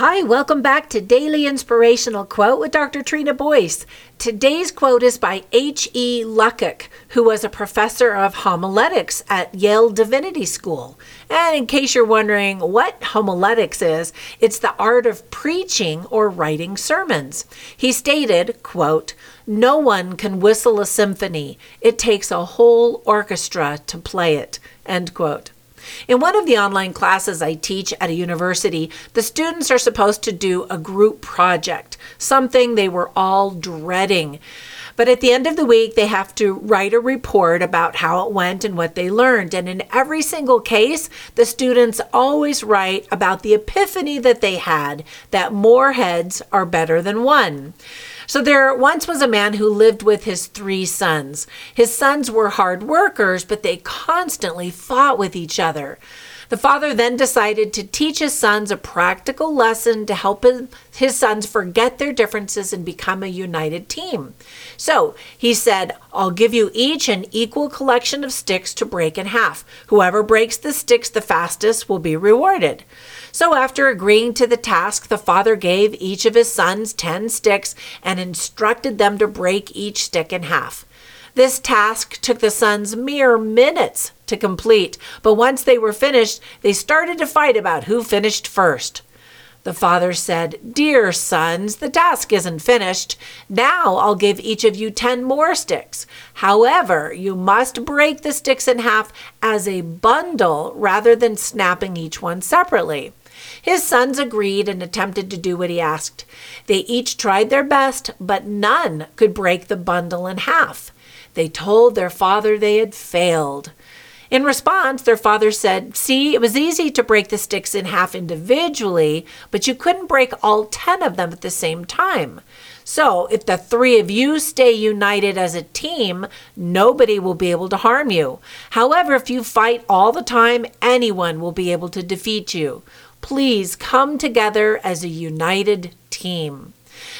Hi, welcome back to Daily Inspirational Quote with Dr. Trina Boyce. Today's quote is by H.E. Luccock, who was a professor of homiletics at Yale Divinity School. And in case you're wondering what homiletics is, it's the art of preaching or writing sermons. He stated, quote, "No one can whistle a symphony. It takes a whole orchestra to play it," end quote. In one of the online classes I teach at a university, the students are supposed to do a group project, something they were all dreading. But at the end of the week, they have to write a report about how it went and what they learned. And in every single case, the students always write about the epiphany that they had, that more heads are better than one. So there once was a man who lived with his three sons. His sons were hard workers, but they constantly fought with each other. The father then decided to teach his sons a practical lesson to help his sons forget their differences and become a united team. So he said, "I'll give you each an equal collection of sticks to break in half. Whoever breaks the sticks the fastest will be rewarded." So after agreeing to the task, the father gave each of his sons 10 sticks and instructed them to break each stick in half. This task took the sons mere minutes to complete, but once they were finished, they started to fight about who finished first. The father said, "Dear sons, the task isn't finished. Now I'll give each of you 10 more sticks. However, you must break the sticks in half as a bundle rather than snapping each one separately." His sons agreed and attempted to do what he asked. They each tried their best, but none could break the bundle in half. They told their father they had failed. In response, their father said, "See, it was easy to break the sticks in half individually, but you couldn't break all 10 of them at the same time. So if the three of you stay united as a team, nobody will be able to harm you. However, if you fight all the time, anyone will be able to defeat you. Please come together as a united team."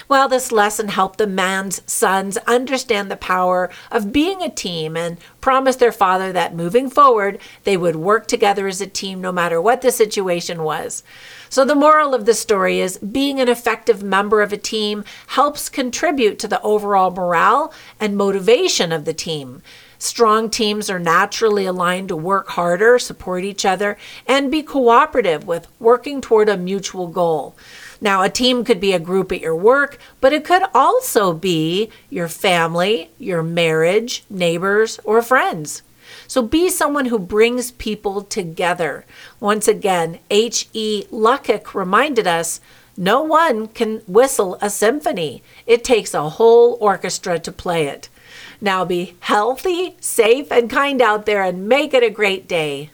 Well, this lesson helped the man's sons understand the power of being a team and promised their father that moving forward, they would work together as a team no matter what the situation was. So the moral of the story is being an effective member of a team helps contribute to the overall morale and motivation of the team. Strong teams are naturally aligned to work harder, support each other, and be cooperative with working toward a mutual goal. Now, a team could be a group at your work, but it could also be your family, your marriage, neighbors, or friends. So be someone who brings people together. Once again, H.E. Luccock reminded us, "No one can whistle a symphony. It takes a whole orchestra to play it." Now be healthy, safe, and kind out there, and make it a great day.